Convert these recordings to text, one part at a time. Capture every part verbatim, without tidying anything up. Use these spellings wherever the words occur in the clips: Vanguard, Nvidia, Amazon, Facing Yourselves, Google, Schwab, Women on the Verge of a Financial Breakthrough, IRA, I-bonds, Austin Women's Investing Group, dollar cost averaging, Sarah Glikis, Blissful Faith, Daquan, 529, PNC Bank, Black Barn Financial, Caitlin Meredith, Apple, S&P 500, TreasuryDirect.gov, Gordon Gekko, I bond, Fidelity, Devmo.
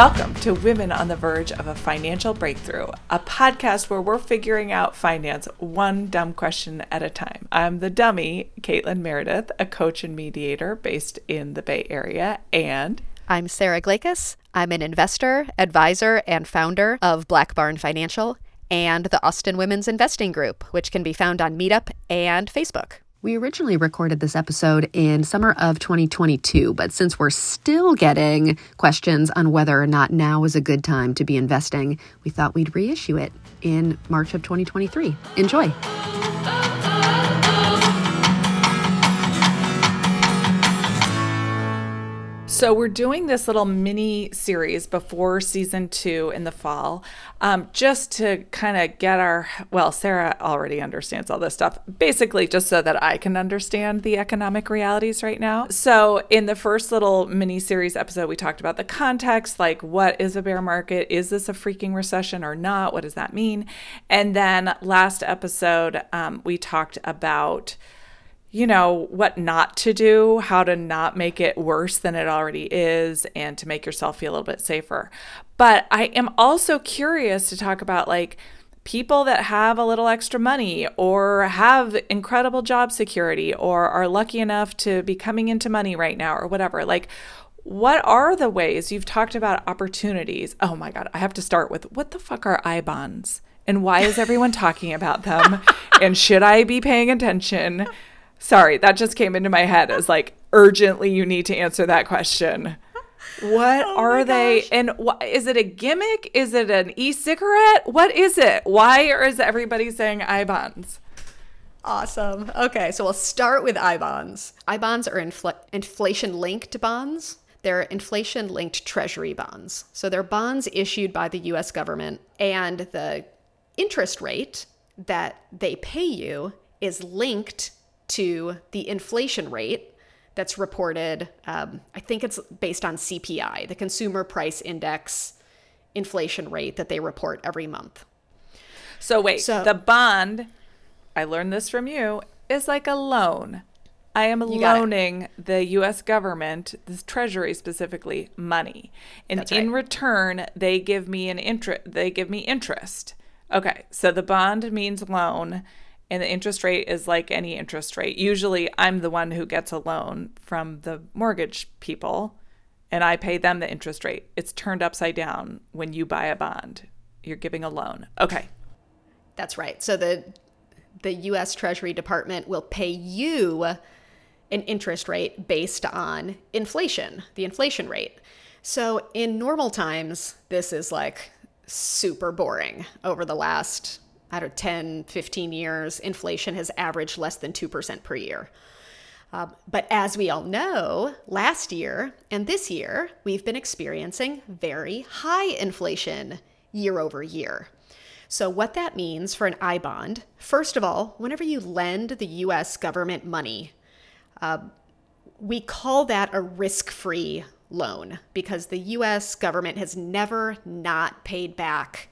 Welcome to Women on the Verge of a Financial Breakthrough, a podcast where we're figuring out finance one dumb question at a time. I'm the dummy, Caitlin Meredith, a coach and mediator based in the Bay Area, and I'm Sarah Glikis. I'm an investor, advisor, and founder of Black Barn Financial and the Austin Women's Investing Group, which can be found on Meetup and Facebook. We originally recorded this episode in summer of twenty twenty-two, but since we're still getting questions on whether or not now is a good time to be investing, we thought we'd reissue it in March of twenty twenty-three. Enjoy. So we're doing this little mini series before season two in the fall, um, just to kind of get our, well, Sarah already understands all this stuff, basically just so that I can understand the economic realities right now. So in the first little mini series episode, we talked about the context, like what is a bear market? Is this a freaking recession or not? What does that mean? And then last episode, um, we talked about you know, what not to do, how to not make it worse than it already is, and to make yourself feel a little bit safer. But I am also curious to talk about like people that have a little extra money or have incredible job security or are lucky enough to be coming into money right now or whatever. Like, what are the ways you've talked about opportunities? Oh my God, I have to start with what the fuck are I bonds and why is everyone talking about them? And should I be paying attention? Sorry, that just came into my head as like, urgently, you need to answer that question. What oh are they? And wh- is it a gimmick? Is it an e-cigarette? What is it? Why is everybody saying I bonds? Awesome. Okay, so we'll start with I bonds. I bonds are infl- inflation-linked bonds. They're inflation-linked treasury bonds. So they're bonds issued by the U S government, and the interest rate that they pay you is linked to the inflation rate that's reported. Um, I think it's based on C P I, the Consumer Price Index inflation rate that they report every month. So wait, so, the bond, I learned this from you, is like a loan. I am loaning the U S government, the Treasury specifically, money. And that's right. In return, they give me an interest, they give me interest. Okay, so the bond means loan. And the interest rate is like any interest rate. Usually I'm the one who gets a loan from the mortgage people and I pay them the interest rate. It's turned upside down when you buy a bond. You're giving a loan. Okay. That's right. So the the U S Treasury Department will pay you an interest rate based on inflation, the inflation rate. So in normal times, this is like super boring. Over the last out of ten, fifteen years, inflation has averaged less than two percent per year. Uh, but as we all know, last year and this year, we've been experiencing very high inflation year over year. So what that means for an I bond, first of all, whenever you lend the U S government money, uh, we call that a risk-free loan because the U S government has never not paid back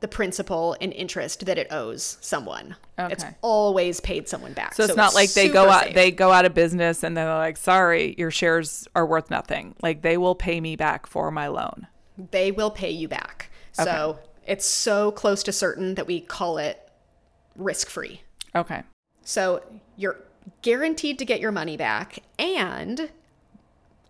the principal and interest that it owes someone. Okay. It's always paid someone back. So it's so not it's like they go out safe. they go out of business and then they're like, sorry, your shares are worth nothing. Like they will pay me back for my loan. They will pay you back. Okay. So it's so close to certain that we call it risk-free. Okay. So you're guaranteed to get your money back. And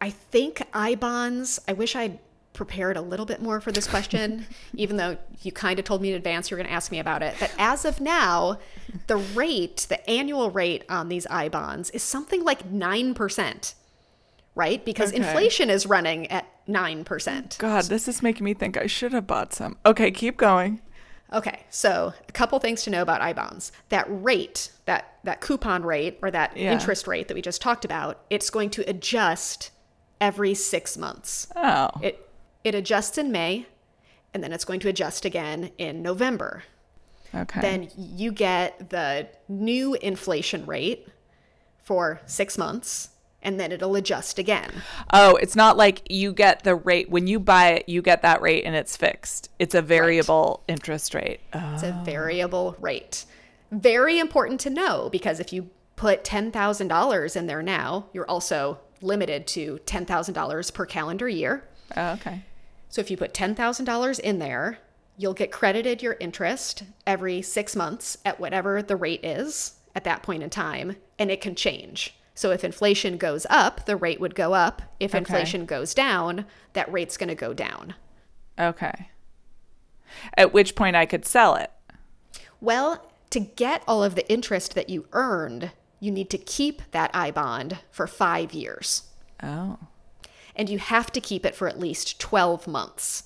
I think I bonds, I wish I'd prepared a little bit more for this question, even though you kind of told me in advance you were going to ask me about it. But as of now, the rate, the annual rate on these I bonds is something like nine percent, right? Because okay. Inflation is running at nine percent. God, this is making me think I should have bought some. Okay, keep going. Okay, so a couple things to know about I bonds. That rate, that, that coupon rate or that yeah. interest rate that we just talked about, it's going to adjust every six months. Oh. It, It adjusts in May, and then it's going to adjust again in November. Okay. Then you get the new inflation rate for six months, and then it'll adjust again. Oh, it's not like you get the rate. When you buy it, you get that rate, and it's fixed. It's a variable right. interest rate. Oh. It's a variable rate. Very important to know, because if you put ten thousand dollars in there now, you're also limited to ten thousand dollars per calendar year. Oh, okay. So if you put ten thousand dollars in there, you'll get credited your interest every six months at whatever the rate is at that point in time, and it can change. So if inflation goes up, the rate would go up. If okay. inflation goes down, that rate's going to go down. Okay. At which point I could sell it. Well, to get all of the interest that you earned, you need to keep that I-bond for five years. Oh. And you have to keep it for at least twelve months.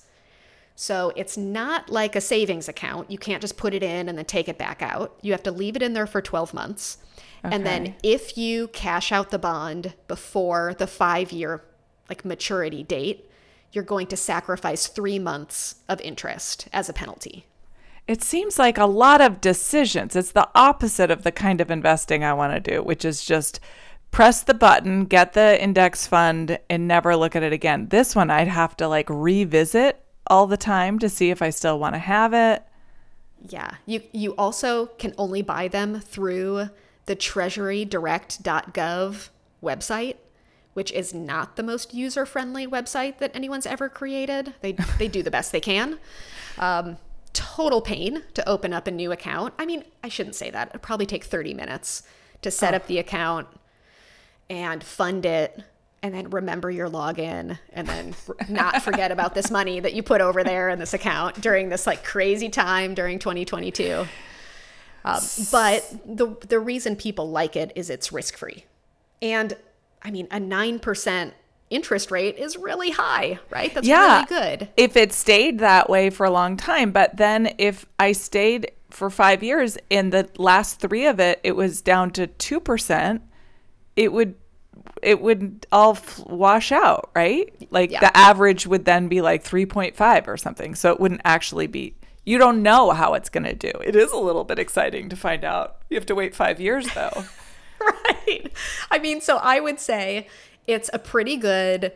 So it's not like a savings account. You can't just put it in and then take it back out. You have to leave it in there for twelve months. Okay. And then if you cash out the bond before the five-year like maturity date, you're going to sacrifice three months of interest as a penalty. It seems like a lot of decisions. It's the opposite of the kind of investing I want to do, which is just press the button, get the index fund, and never look at it again. This one I'd have to like revisit all the time to see if I still want to have it. Yeah. You you also can only buy them through the Treasury Direct dot gov website, which is not the most user-friendly website that anyone's ever created. They they do the best they can. Um, total pain to open up a new account. I mean, I shouldn't say that. It'd probably take thirty minutes to set oh. up the account and fund it, and then remember your login, and then not forget about this money that you put over there in this account during this like crazy time during twenty twenty-two. Um, but the the reason people like it is it's risk-free. And I mean, a nine percent interest rate is really high, right? That's yeah, really good. If it stayed that way for a long time. But then if I stayed for five years and the last three of it, it was down to two percent, it would it would all wash out, right? Like yeah. the average would then be like three point five or something. So it wouldn't actually be. You don't know how it's going to do. It is a little bit exciting to find out. You have to wait five years, though. Right. I mean, so I would say it's a pretty good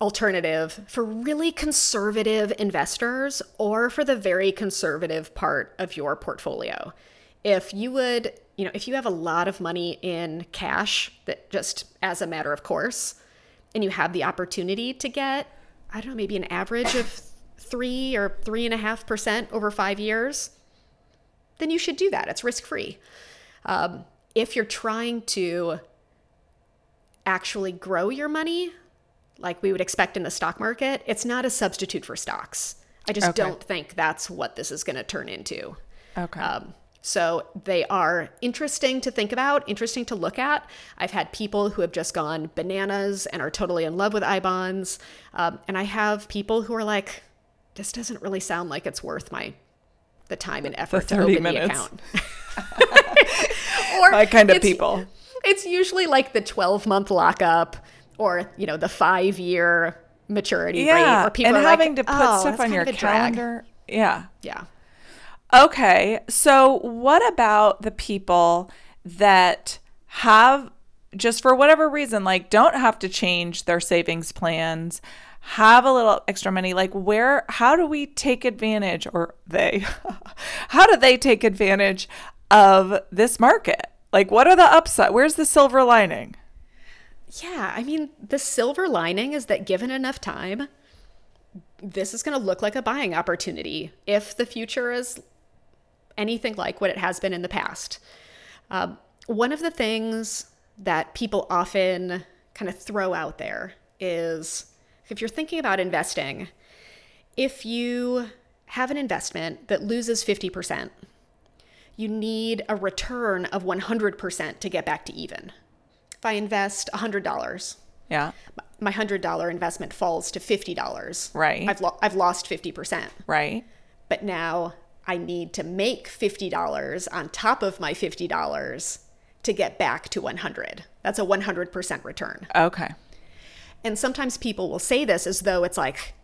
alternative for really conservative investors or for the very conservative part of your portfolio. If you would, you know, if you have a lot of money in cash that just as a matter of course, and you have the opportunity to get, I don't know, maybe an average of three or three and a half percent over five years, then you should do that. It's risk-free. Um, if you're trying to actually grow your money, like we would expect in the stock market, it's not a substitute for stocks. I just okay. don't think that's what this is going to turn into. Okay. Um, so they are interesting to think about, interesting to look at. I've had people who have just gone bananas and are totally in love with I-bonds. Um, and I have people who are like, this doesn't really sound like it's worth my the time and effort to open minutes. the account. Or my kind of people. It's usually like the twelve-month lockup or, you know, the five-year maturity yeah. rate. Or people and are having like, to put oh, stuff on your calendar. Drag. Yeah. Yeah. Okay. So what about the people that have, just for whatever reason, like don't have to change their savings plans, have a little extra money, like where, how do we take advantage or they, how do they take advantage of this market? Like what are the upside? Where's the silver lining? Yeah. I mean, the silver lining is that given enough time, this is going to look like a buying opportunity if the future is anything like what it has been in the past. Um, one of the things that people often kind of throw out there is, if you're thinking about investing, if you have an investment that loses fifty percent, you need a return of one hundred percent to get back to even. If I invest one hundred dollars, yeah, my one hundred dollars investment falls to fifty dollars. Right. I've lo- I've lost fifty percent. Right. But now I need to make fifty dollars on top of my fifty dollars to get back to one hundred. That's a one hundred percent return. Okay. And sometimes people will say this as though it's like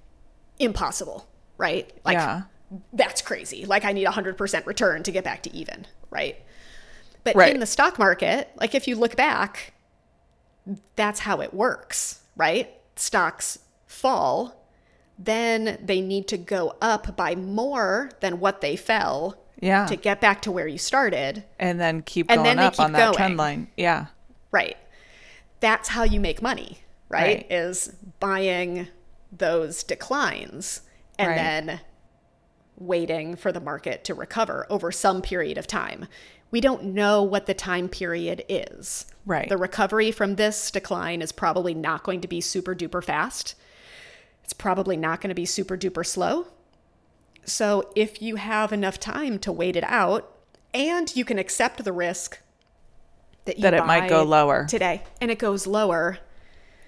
impossible, right? Like yeah. that's crazy. Like I need a one hundred percent return to get back to even, right? But right. in the stock market, like if you look back, that's how it works, right? Stocks fall, then they need to go up by more than what they fell yeah. to get back to where you started. And then keep going and then up keep on that going. Trend line. Yeah. Right. That's how you make money. Right, right, is buying those declines and right. then waiting for the market to recover over some period of time. We don't know what the time period is. Right. The recovery from this decline is probably not going to be super duper fast. It's probably not going to be super duper slow. So if you have enough time to wait it out, and you can accept the risk that you that it might go lower today and it goes lower.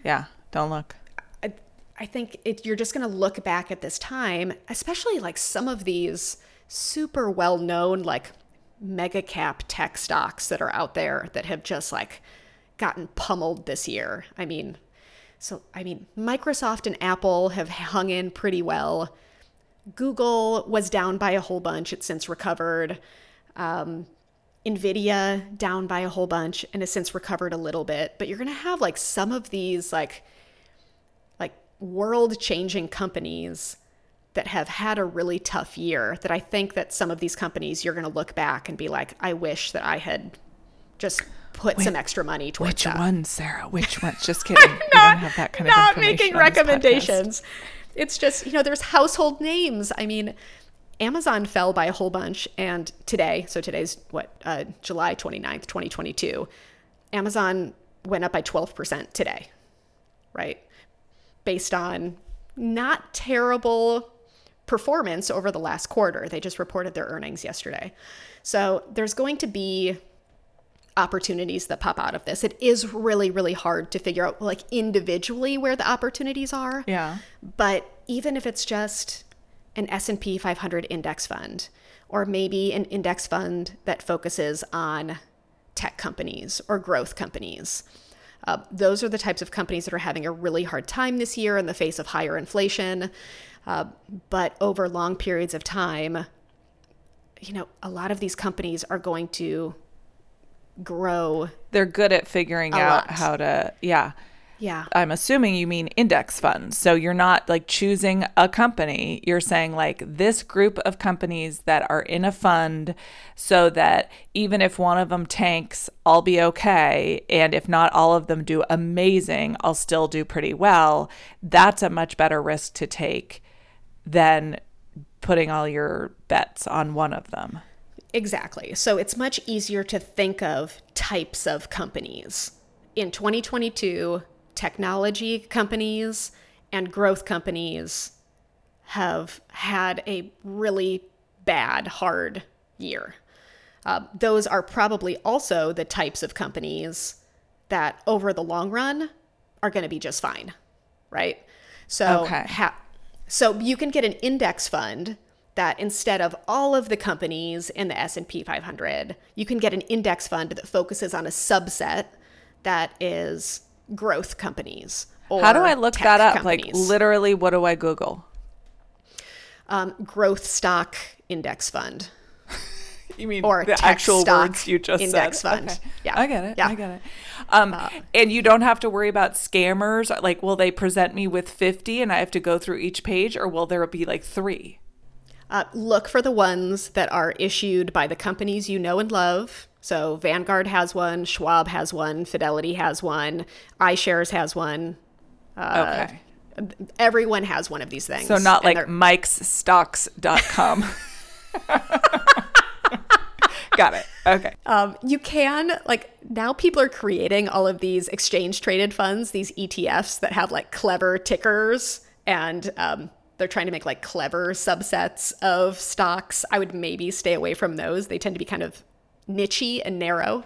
Yeah, don't look. I, I think it, you're just going to look back at this time, especially like some of these super well-known like mega cap tech stocks that are out there that have just like gotten pummeled this year. I mean, so I mean, Microsoft and Apple have hung in pretty well. Google was down by a whole bunch. It's since recovered. Um, Nvidia down by a whole bunch and has since recovered a little bit. But you're going to have like some of these like like world-changing companies that have had a really tough year that I think that some of these companies you're going to look back and be like, I wish that I had just put Wait, some extra money towards which that. Which one, Sarah? Which one? Just kidding. I'm not, have that kind not of making recommendations. It's just, you know, there's household names. I mean, Amazon fell by a whole bunch, and today, so today's what, uh, July twenty-ninth, twenty twenty-two, Amazon went up by twelve percent today, right? Based on not terrible performance over the last quarter. They just reported their earnings yesterday. So there's going to be opportunities that pop out of this. It is really, really hard to figure out like individually where the opportunities are. Yeah. But even if it's just an S and P five hundred index fund, or maybe an index fund that focuses on tech companies or growth companies. Uh, those are the types of companies that are having a really hard time this year in the face of higher inflation. Uh, but over long periods of time, you know, a lot of these companies are going to grow. They're good at figuring out lot. how to, yeah. Yeah. I'm assuming you mean index funds. So you're not like choosing a company. You're saying like this group of companies that are in a fund so that even if one of them tanks, I'll be okay. And if not all of them do amazing, I'll still do pretty well. That's a much better risk to take than putting all your bets on one of them. Exactly. So it's much easier to think of types of companies. In twenty twenty-two, technology companies and growth companies have had a really bad, hard year. Uh, those are probably also the types of companies that over the long run are going to be just fine, right? So, okay. ha- so you can get an index fund that instead of all of the companies in the S and P five hundred, you can get an index fund that focuses on a subset that is growth companies. Or how do I look that up? Companies. Like literally, what do I Google? Um, growth stock index fund. You mean or the actual words you just index said? Index fund. Okay. Yeah, I get it. Yeah. I get it. Um, uh, and you don't have to worry about scammers. Like, will they present me with fifty and I have to go through each page, or will there be like three? Uh, look for the ones that are issued by the companies you know and love. So Vanguard has one, Schwab has one, Fidelity has one, iShares has one. Uh, okay. Everyone has one of these things. So not like mikes stocks dot com. Got it. Okay. Um, you can, like, now people are creating all of these exchange-traded funds, these E T Fs that have, like, clever tickers and um they're trying to make like clever subsets of stocks. I would maybe stay away from those. They tend to be kind of niche-y and narrow,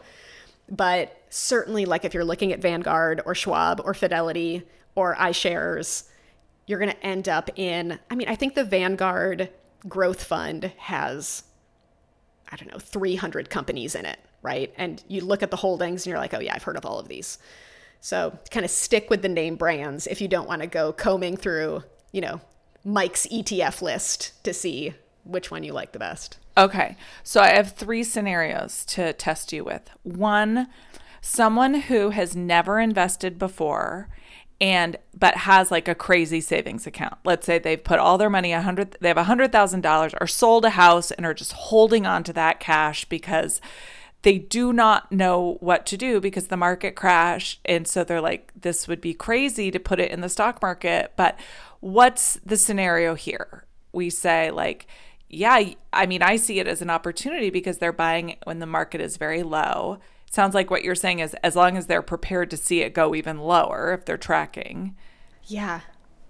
but certainly like if you're looking at Vanguard or Schwab or Fidelity or iShares, you're going to end up in, I mean, I think the Vanguard Growth Fund has, I don't know, three hundred companies in it, right? And you look at the holdings and you're like, oh yeah, I've heard of all of these. So kind of stick with the name brands if you don't want to go combing through, you know, Mike's E T F list to see which one you like the best. Okay, so I have three scenarios to test you with. One, someone who has never invested before and but has like a crazy savings account. Let's say they've put all their money, one hundred, they have one hundred thousand dollars or sold a house and are just holding on to that cash because they do not know what to do because the market crashed. And so they're like, this would be crazy to put it in the stock market. But what's the scenario here? We say like, yeah, I mean, I see it as an opportunity because they're buying when the market is very low. It sounds like what you're saying is as long as they're prepared to see it go even lower, if they're tracking. Yeah.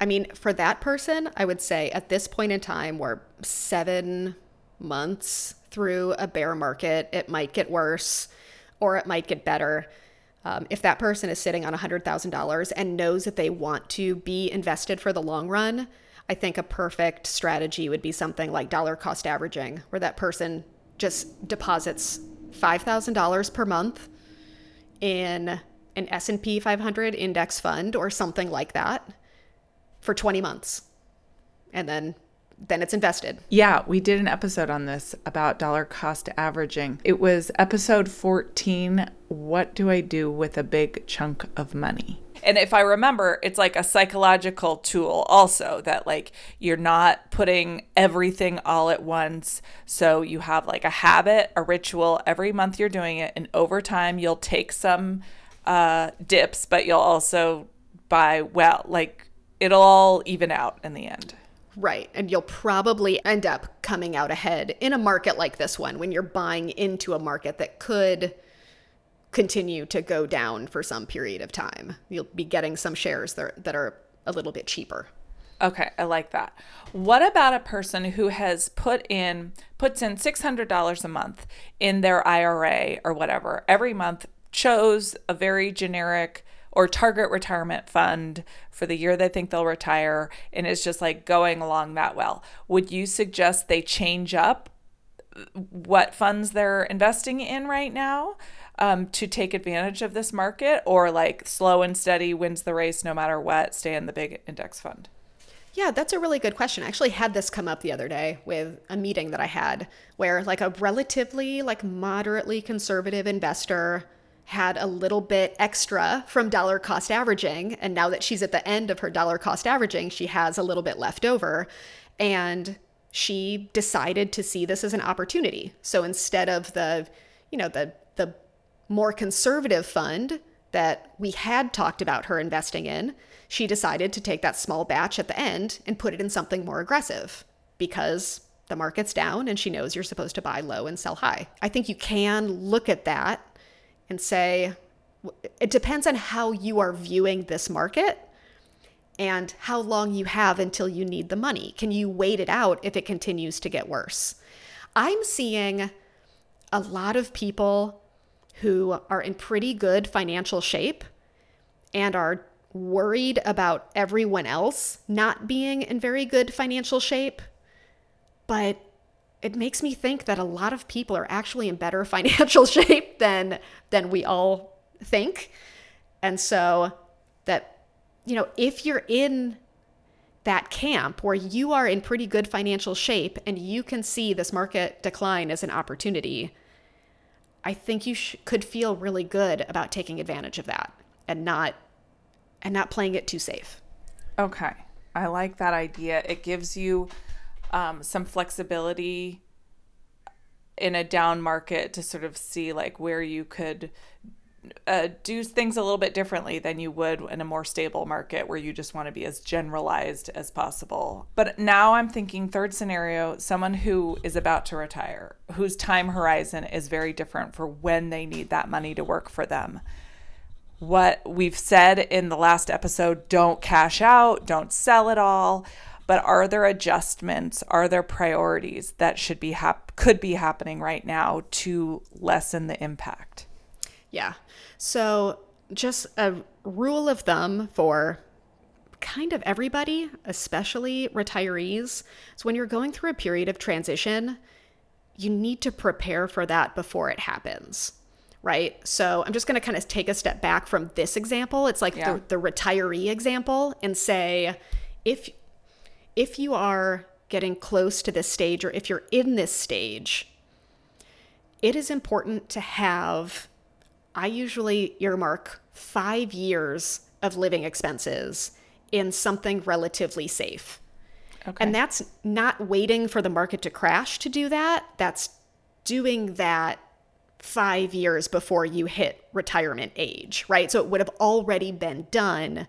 I mean, for that person, I would say at this point in time, we're seven months through a bear market. It might get worse or it might get better. Um, if that person is sitting on one hundred thousand dollars and knows that they want to be invested for the long run, I think a perfect strategy would be something like dollar cost averaging, where that person just deposits five thousand dollars per month in an S and P five hundred index fund or something like that for twenty months. And then then it's invested. Yeah, we did an episode on this about dollar cost averaging. It was episode fourteen, What Do I Do with a Big Chunk of Money? And if I remember, it's like a psychological tool also that like you're not putting everything all at once. So you have like a habit, a ritual, every month you're doing it. And over time, you'll take some uh, dips, but you'll also buy well, like it'll all even out in the end. Right. And you'll probably end up coming out ahead in a market like this one when you're buying into a market that could continue to go down for some period of time. You'll be getting some shares that, that are a little bit cheaper. Okay. I like that. What about a person who has put in, puts in six hundred dollars a month in their I R A or whatever, every month, chose a very generic or target retirement fund for the year they think they'll retire, and it's just like going along that well. Would you suggest they change up what funds they're investing in right now um, to take advantage of this market, or like slow and steady wins the race no matter what, stay in the big index fund? Yeah, that's a really good question. I actually had this come up the other day with a meeting that I had where like a relatively like moderately conservative investor had a little bit extra from dollar cost averaging. And now that she's at the end of her dollar cost averaging, she has a little bit left over. And she decided to see this as an opportunity. So instead of the, you know, the the more conservative fund that we had talked about her investing in, she decided to take that small batch at the end and put it in something more aggressive because the market's down and she knows you're supposed to buy low and sell high. I think you can look at that and say, it depends on how you are viewing this market and how long you have until you need the money. Can you wait it out if it continues to get worse? I'm seeing a lot of people who are in pretty good financial shape and are worried about everyone else not being in very good financial shape, but it makes me think that a lot of people are actually in better financial shape than than we all think. And so that, you know, if you're in that camp where you are in pretty good financial shape and you can see this market decline as an opportunity, I think you sh- could feel really good about taking advantage of that and not and not playing it too safe. Okay. I like that idea. It gives you Um, some flexibility in a down market to sort of see like where you could uh, do things a little bit differently than you would in a more stable market where you just want to be as generalized as possible. But now I'm thinking third scenario, someone who is about to retire, whose time horizon is very different for when they need that money to work for them. What we've said in the last episode, don't cash out, don't sell it all. But are there adjustments, are there priorities that should be hap- could be happening right now to lessen the impact? Yeah. So just a rule of thumb for kind of everybody, especially retirees, is when you're going through a period of transition, you need to prepare for that before it happens, right? So I'm just going to kind of take a step back from this example. It's like yeah. the, the retiree example and say, if If you are getting close to this stage, or if you're in this stage, it is important to have, I usually earmark five years of living expenses in something relatively safe. Okay. And that's not waiting for the market to crash to do that. That's doing that five years before you hit retirement age, right? So it would have already been done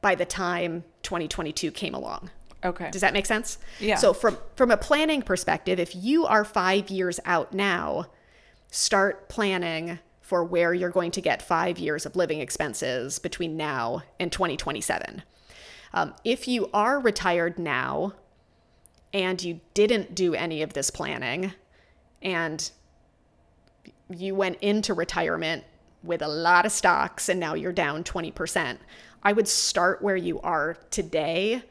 by the time twenty twenty-two came along. Okay. Does that make sense? Yeah. So from, from a planning perspective, if you are five years out now, start planning for where you're going to get five years of living expenses between now and twenty twenty-seven. Um, if you are retired now and you didn't do any of this planning and you went into retirement with a lot of stocks and now you're down twenty percent, I would start where you are today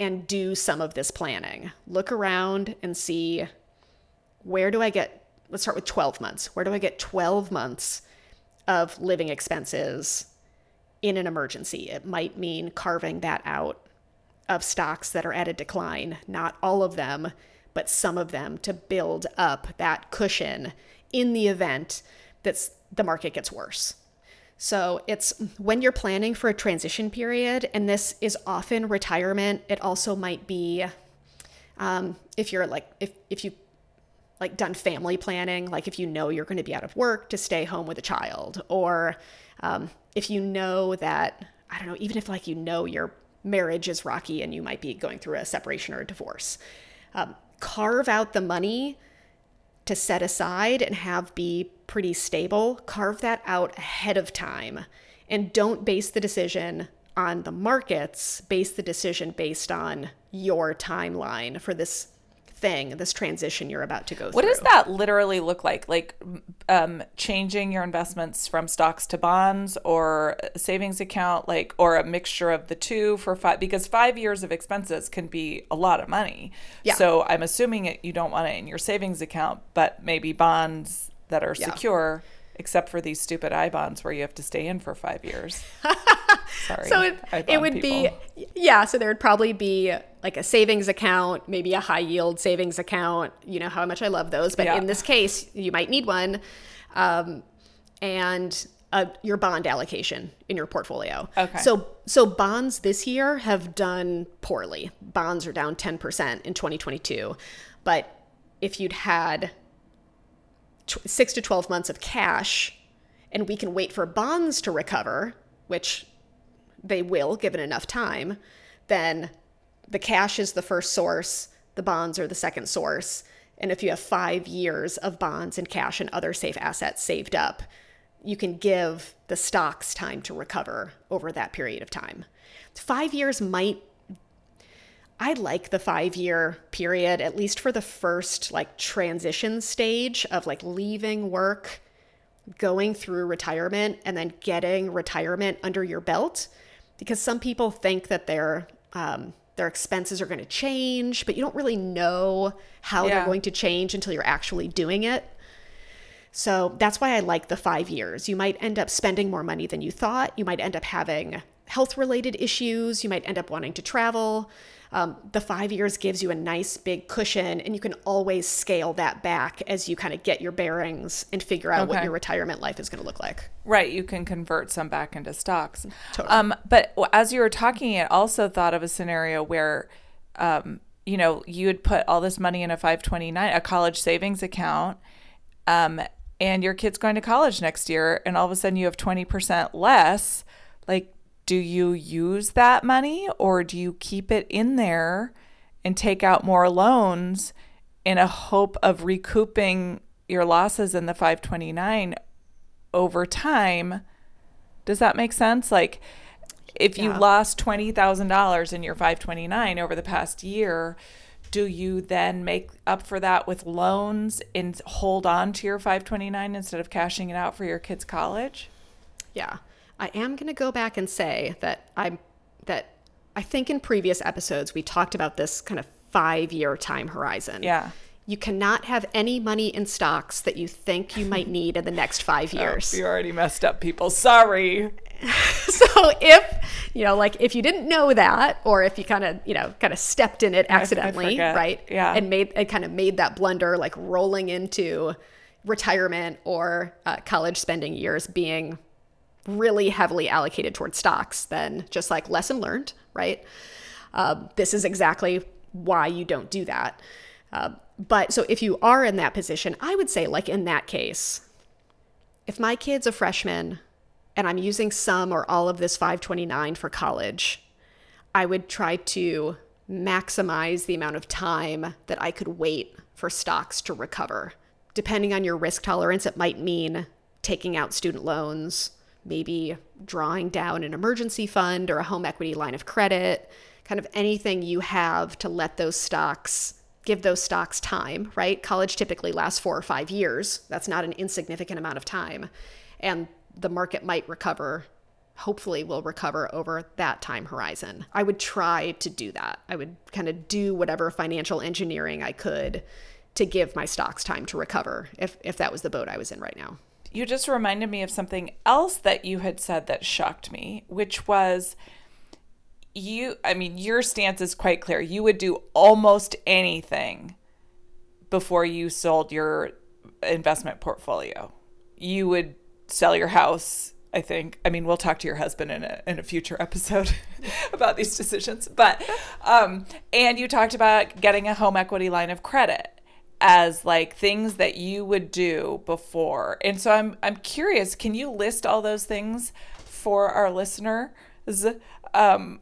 and do some of this planning. Look around and see, where do I get, let's start with twelve months. Where do I get twelve months of living expenses in an emergency? It might mean carving that out of stocks that are at a decline, not all of them, but some of them, to build up that cushion in the event that the market gets worse. So it's when you're planning for a transition period, and this is often retirement. It also might be um, if you're like, if, if you like done family planning, like if you know you're going to be out of work to stay home with a child, or um, if you know that, I don't know, even if like, you know, your marriage is rocky and you might be going through a separation or a divorce, um, carve out the money to set aside and have be pretty stable. Carve that out ahead of time, and don't base the decision on the markets. Base the decision based on your timeline for this thing, this transition you're about to go through. What does that literally look like? Like um, changing your investments from stocks to bonds, or a savings account, like, or a mixture of the two for five, because five years of expenses can be a lot of money. Yeah. So I'm assuming it, you don't want it in your savings account, but maybe bonds that are yeah. secure, except for these stupid I-bonds where you have to stay in for five years. Sorry. So it, it would people. be, yeah, so there would probably be like a savings account, maybe a high yield savings account. You know how much I love those, but yeah. in this case, you might need one. Um, and uh, your bond allocation in your portfolio. Okay. So, so bonds this year have done poorly. Bonds are down ten percent in twenty twenty-two. But if you'd had t- six to twelve months of cash, and we can wait for bonds to recover, which they will given enough time, then the cash is the first source, the bonds are the second source. And if you have five years of bonds and cash and other safe assets saved up, you can give the stocks time to recover over that period of time. Five years might, I like the five year period, at least for the first like transition stage of like leaving work, going through retirement, and then getting retirement under your belt. Because some people think that their um, their expenses are going to change, but you don't really know how yeah. they're going to change until you're actually doing it. So that's why I like the five years. You might end up spending more money than you thought. You might end up having health-related issues. You might end up wanting to travel. Um, the five years gives you a nice big cushion, and you can always scale that back as you kind of get your bearings and figure out okay. what your retirement life is going to look like. Right. You can convert some back into stocks. Totally. Um, but as you were talking, it also thought of a scenario where, um, you know, you would put all this money in a five twenty-nine, a college savings account, um, and your kid's going to college next year, and all of a sudden you have twenty percent less. Like, do you use that money, or do you keep it in there and take out more loans in a hope of recouping your losses in the five twenty-nine over time? Does that make sense? Like, if yeah. you lost twenty thousand dollars in your five twenty-nine over the past year, do you then make up for that with loans and hold on to your five twenty-nine instead of cashing it out for your kids' college? Yeah. I am going to go back and say that I that I think in previous episodes we talked about this kind of five-year time horizon. Yeah. You cannot have any money in stocks that you think you might need in the next five years. Oh, you already messed up, people. Sorry. So if, you know, like if you didn't know that, or if you kind of, you know, kind of stepped in it accidentally, right? Yeah. And made and kind of made that blunder, like rolling into retirement or uh, college spending years being really heavily allocated towards stocks, then just like lesson learned, right? Um, this is exactly why you don't do that. Uh, but so if you are in that position, I would say, like in that case, if my kid's a freshman and I'm using some or all of this five twenty-nine for college, I would try to maximize the amount of time that I could wait for stocks to recover. Depending on your risk tolerance, it might mean taking out student loans, maybe drawing down an emergency fund or a home equity line of credit, kind of anything you have to let those stocks, give those stocks time, right? College typically lasts four or five years. That's not an insignificant amount of time. And the market might recover, hopefully will recover over that time horizon. I would try to do that. I would kind of do whatever financial engineering I could to give my stocks time to recover if, if that was the boat I was in right now. You just reminded me of something else that you had said that shocked me, which was you, I mean, your stance is quite clear. You would do almost anything before you sold your investment portfolio. You would sell your house, I think. I mean, we'll talk to your husband in a in a future episode about these decisions. But um, and you talked about getting a home equity line of credit as like things that you would do before. And so I'm I'm curious, can you list all those things for our listeners? Um,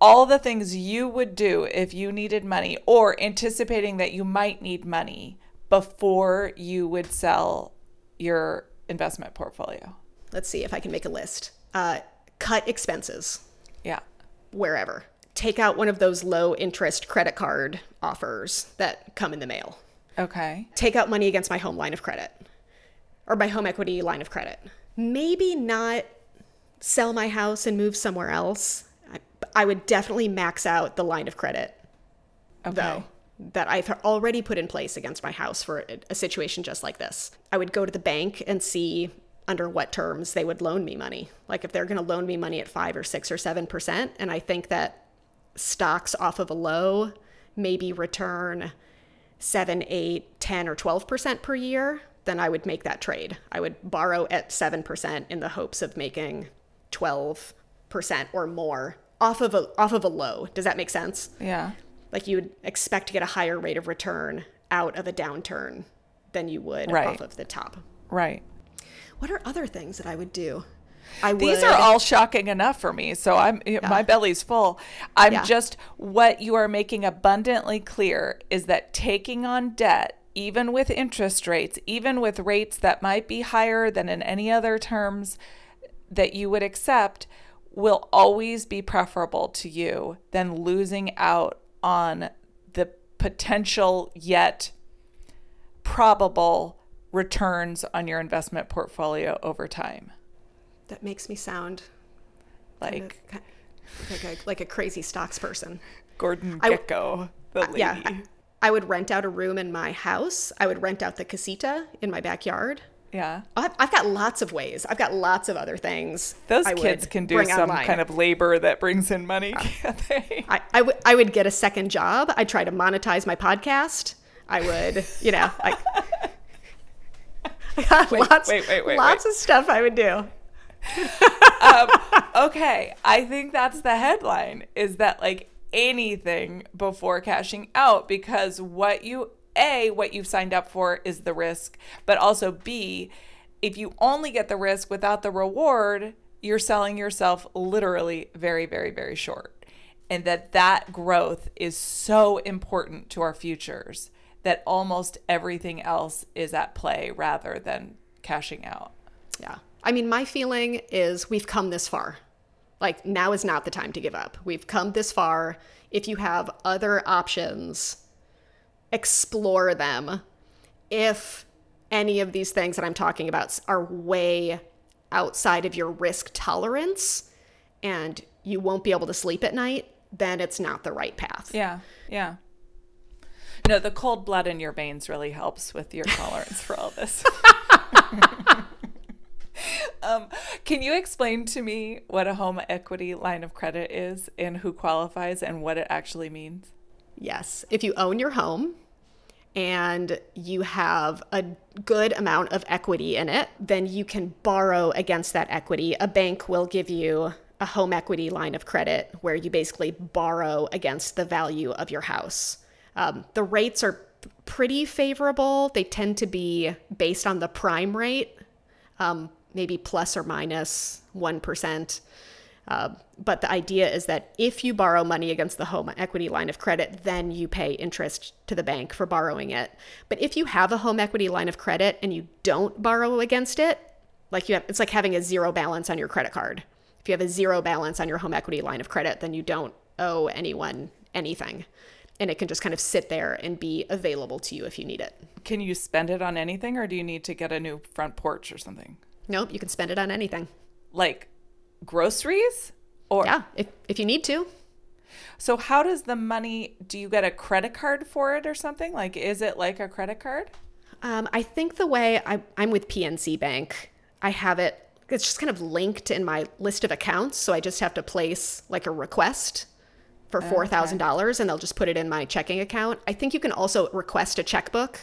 all the things you would do if you needed money or anticipating that you might need money before you would sell your investment portfolio. Let's see if I can make a list. Uh, cut expenses. Yeah. Wherever. Take out one of those low interest credit card offers that come in the mail. Okay. Take out money against my home line of credit or my home equity line of credit. Maybe not sell my house and move somewhere else. I, I would definitely max out the line of credit, okay, though, that I've already put in place against my house for a, a situation just like this. I would go to the bank and see under what terms they would loan me money. Like if they're going to loan me money at five or six or seven percent, and I think that stocks off of a low maybe return seven, eight, ten, or twelve percent per year, then I would make that trade. I would borrow at seven percent in the hopes of making twelve percent or more off of a off of a low. Does that make sense? Yeah. Like you would expect to get a higher rate of return out of a downturn than you would right. off of the top. Right. What are other things that I would do? I These would. are all shocking enough for me. So I'm yeah. my belly's full. I'm yeah. just, what you are making abundantly clear is that taking on debt, even with interest rates, even with rates that might be higher than in any other terms that you would accept, will always be preferable to you than losing out on the potential yet probable returns on your investment portfolio over time. That makes me sound like kind of, like, a, like a crazy stocks person. Gordon Gekko, I, the lady. Yeah, I, I would rent out a room in my house. I would rent out the casita in my backyard. Yeah. I've, I've got lots of ways. I've got lots of other things. Those I kids can do some online. kind of labor that brings in money, uh, can't they? I, I, w- I would get a second job. I'd try to monetize my podcast. I would, you know, I, I got wait, lots, wait, wait, wait, lots wait. of stuff I would do. um, okay, I think that's the headline, is that like anything before cashing out, because what you, A, what you've signed up for is the risk, but also B, if you only get the risk without the reward, you're selling yourself literally very, very, very short. And that that growth is so important to our futures that almost everything else is at play rather than cashing out. Yeah. I mean, my feeling is we've come this far. Like, now is not the time to give up. We've come this far. If you have other options, explore them. If any of these things that I'm talking about are way outside of your risk tolerance and you won't be able to sleep at night, then it's not the right path. Yeah, yeah. No, the cold blood in your veins really helps with your tolerance for all this. Um, can you explain to me what a home equity line of credit is and who qualifies and what it actually means? Yes. If you own your home and you have a good amount of equity in it, then you can borrow against that equity. A bank will give you a home equity line of credit where you basically borrow against the value of your house. Um, the rates are pretty favorable. They tend to be based on the prime rate, um, maybe plus or minus one percent. Uh, but the idea is that if you borrow money against the home equity line of credit, then you pay interest to the bank for borrowing it. But if you have a home equity line of credit and you don't borrow against it, like you have, it's like having a zero balance on your credit card. If you have a zero balance on your home equity line of credit, then you don't owe anyone anything. And it can just kind of sit there and be available to you if you need it. Can you spend it on anything, or do you need to get a new front porch or something? Nope, you can spend it on anything. Like groceries? Or yeah, if, if you need to. So how does the money, do you get a credit card for it or something? Like, is it like a credit card? Um, I think the way I, I'm with P N C Bank, I have it, it's just kind of linked in my list of accounts. So I just have to place like a request for four thousand dollars, okay, and they'll just put it in my checking account. I think you can also request a checkbook.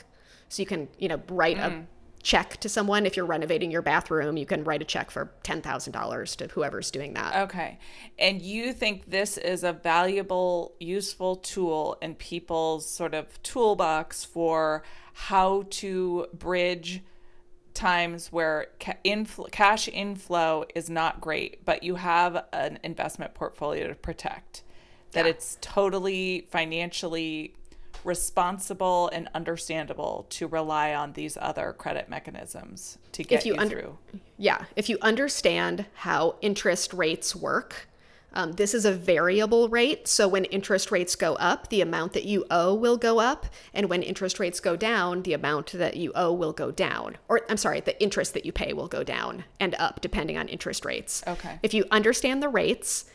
So you can, you know, write mm. a check to someone. If you're renovating your bathroom, you can write a check for ten thousand dollars to whoever's doing that. Okay. And you think this is a valuable, useful tool in people's sort of toolbox for how to bridge times where ca- infl- cash inflow is not great, but you have an investment portfolio to protect, that yeah. it's totally financially responsible and understandable to rely on these other credit mechanisms to get if you, you un- through. Yeah. If you understand how interest rates work, um, this is a variable rate. So when interest rates go up, the amount that you owe will go up. And when interest rates go down, the amount that you owe will go down. Or I'm sorry, the interest that you pay will go down and up depending on interest rates. Okay. If you understand the rates,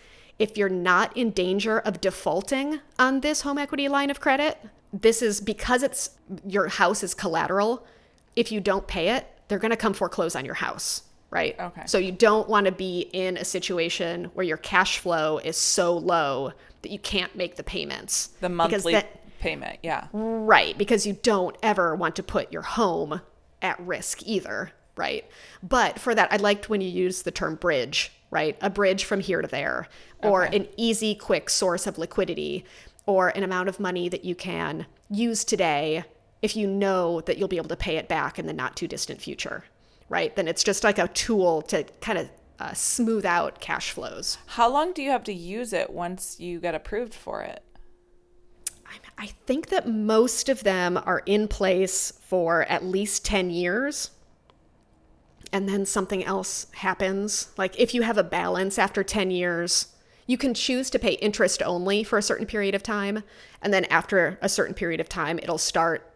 if you're not in danger of defaulting on this home equity line of credit, this is because it's your house is collateral. If you don't pay it, they're going to come foreclose on your house, right? Okay. So you don't want to be in a situation where your cash flow is so low that you can't make the payments. The monthly that, payment, yeah. Right, because you don't ever want to put your home at risk either, right? But for that, I liked when you used the term bridge, right? A bridge from here to there, or okay. an easy, quick source of liquidity, or an amount of money that you can use today if you know that you'll be able to pay it back in the not too distant future, right? Then it's just like a tool to kind of uh, smooth out cash flows. How long do you have to use it once you get approved for it? I think that most of them are in place for at least ten years. And then something else happens. Like if you have a balance after ten years, you can choose to pay interest only for a certain period of time. And then after a certain period of time, it'll start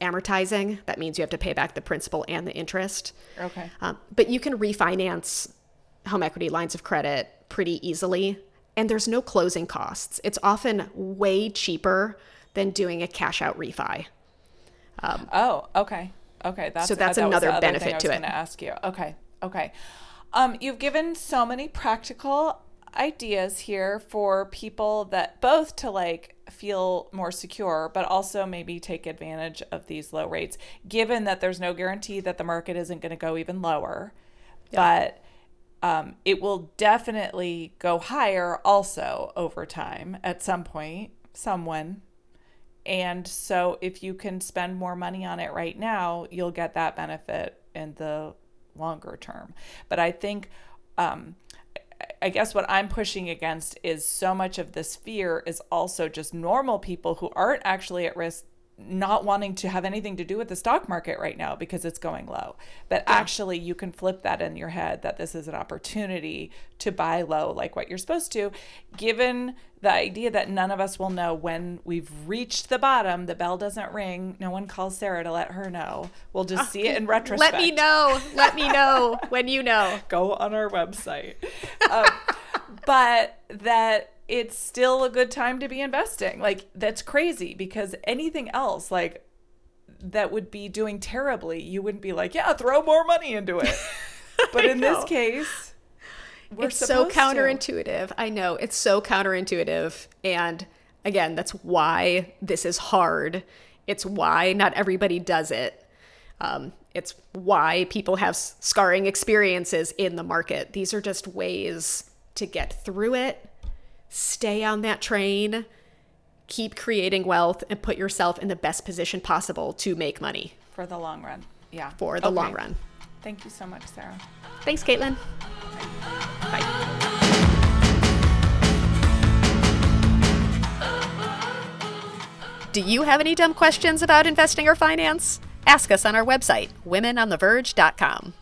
amortizing. That means you have to pay back the principal and the interest. Okay. Um, but you can refinance home equity lines of credit pretty easily. And there's no closing costs. It's often way cheaper than doing a cash out refi. Um, oh, okay. Okay, that's, so that's uh, that another benefit to it. I was going to ask you. Okay, okay. Um, you've given so many practical ideas here for people that both to like feel more secure, but also maybe take advantage of these low rates, given that there's no guarantee that the market isn't going to go even lower, yeah. but um, it will definitely go higher also over time at some point, someone. And so if you can spend more money on it right now, you'll get that benefit in the longer term. But I think, um, I guess what I'm pushing against is so much of this fear is also just normal people who aren't actually at risk not wanting to have anything to do with the stock market right now because it's going low. But yeah. actually you can flip that in your head that this is an opportunity to buy low like what you're supposed to, given the idea that none of us will know when we've reached the bottom, the bell doesn't ring, no one calls Sarah to let her know. We'll just see it in retrospect. Let me know. Let me know when you know. Go on our website. um, but that it's still a good time to be investing. Like, that's crazy because anything else like that would be doing terribly, you wouldn't be like, yeah, throw more money into it. But in know. this case, we're it's so counterintuitive. To. I know it's so counterintuitive. And again, that's why this is hard. It's why not everybody does it. Um, it's why people have scarring experiences in the market. These are just ways to get through it. Stay on that train, keep creating wealth and put yourself in the best position possible to make money. For the long run. Yeah. For the okay. long run. Thank you so much, Sarah. Thanks, Caitlin. Bye. Do you have any dumb questions about investing or finance? Ask us on our website, women on the verge dot com.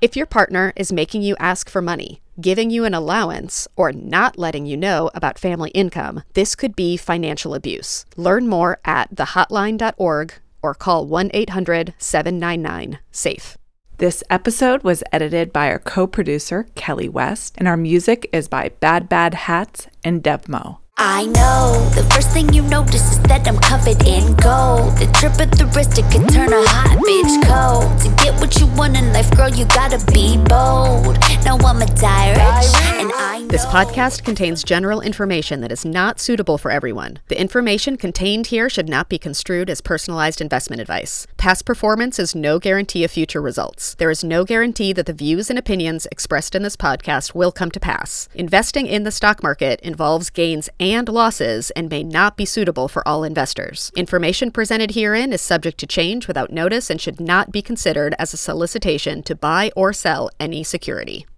If your partner is making you ask for money, giving you an allowance, or not letting you know about family income, this could be financial abuse. Learn more at the hotline dot org or call one eight hundred seven nine nine SAFE. This episode was edited by our co-producer, Kelly West, and our music is by Bad Bad Hats and Devmo. I know the first thing you notice is that I'm covered in gold. The drip at the wrist, it could turn a hot bitch cold. To get what you want in life, girl, you gotta be bold. Now I'm a direct, and I know. This podcast contains general information that is not suitable for everyone. The information contained here should not be construed as personalized investment advice. Past performance is no guarantee of future results. There is no guarantee that the views and opinions expressed in this podcast will come to pass. Investing in the stock market involves gains and and losses and may not be suitable for all investors. Information presented herein is subject to change without notice and should not be considered as a solicitation to buy or sell any security.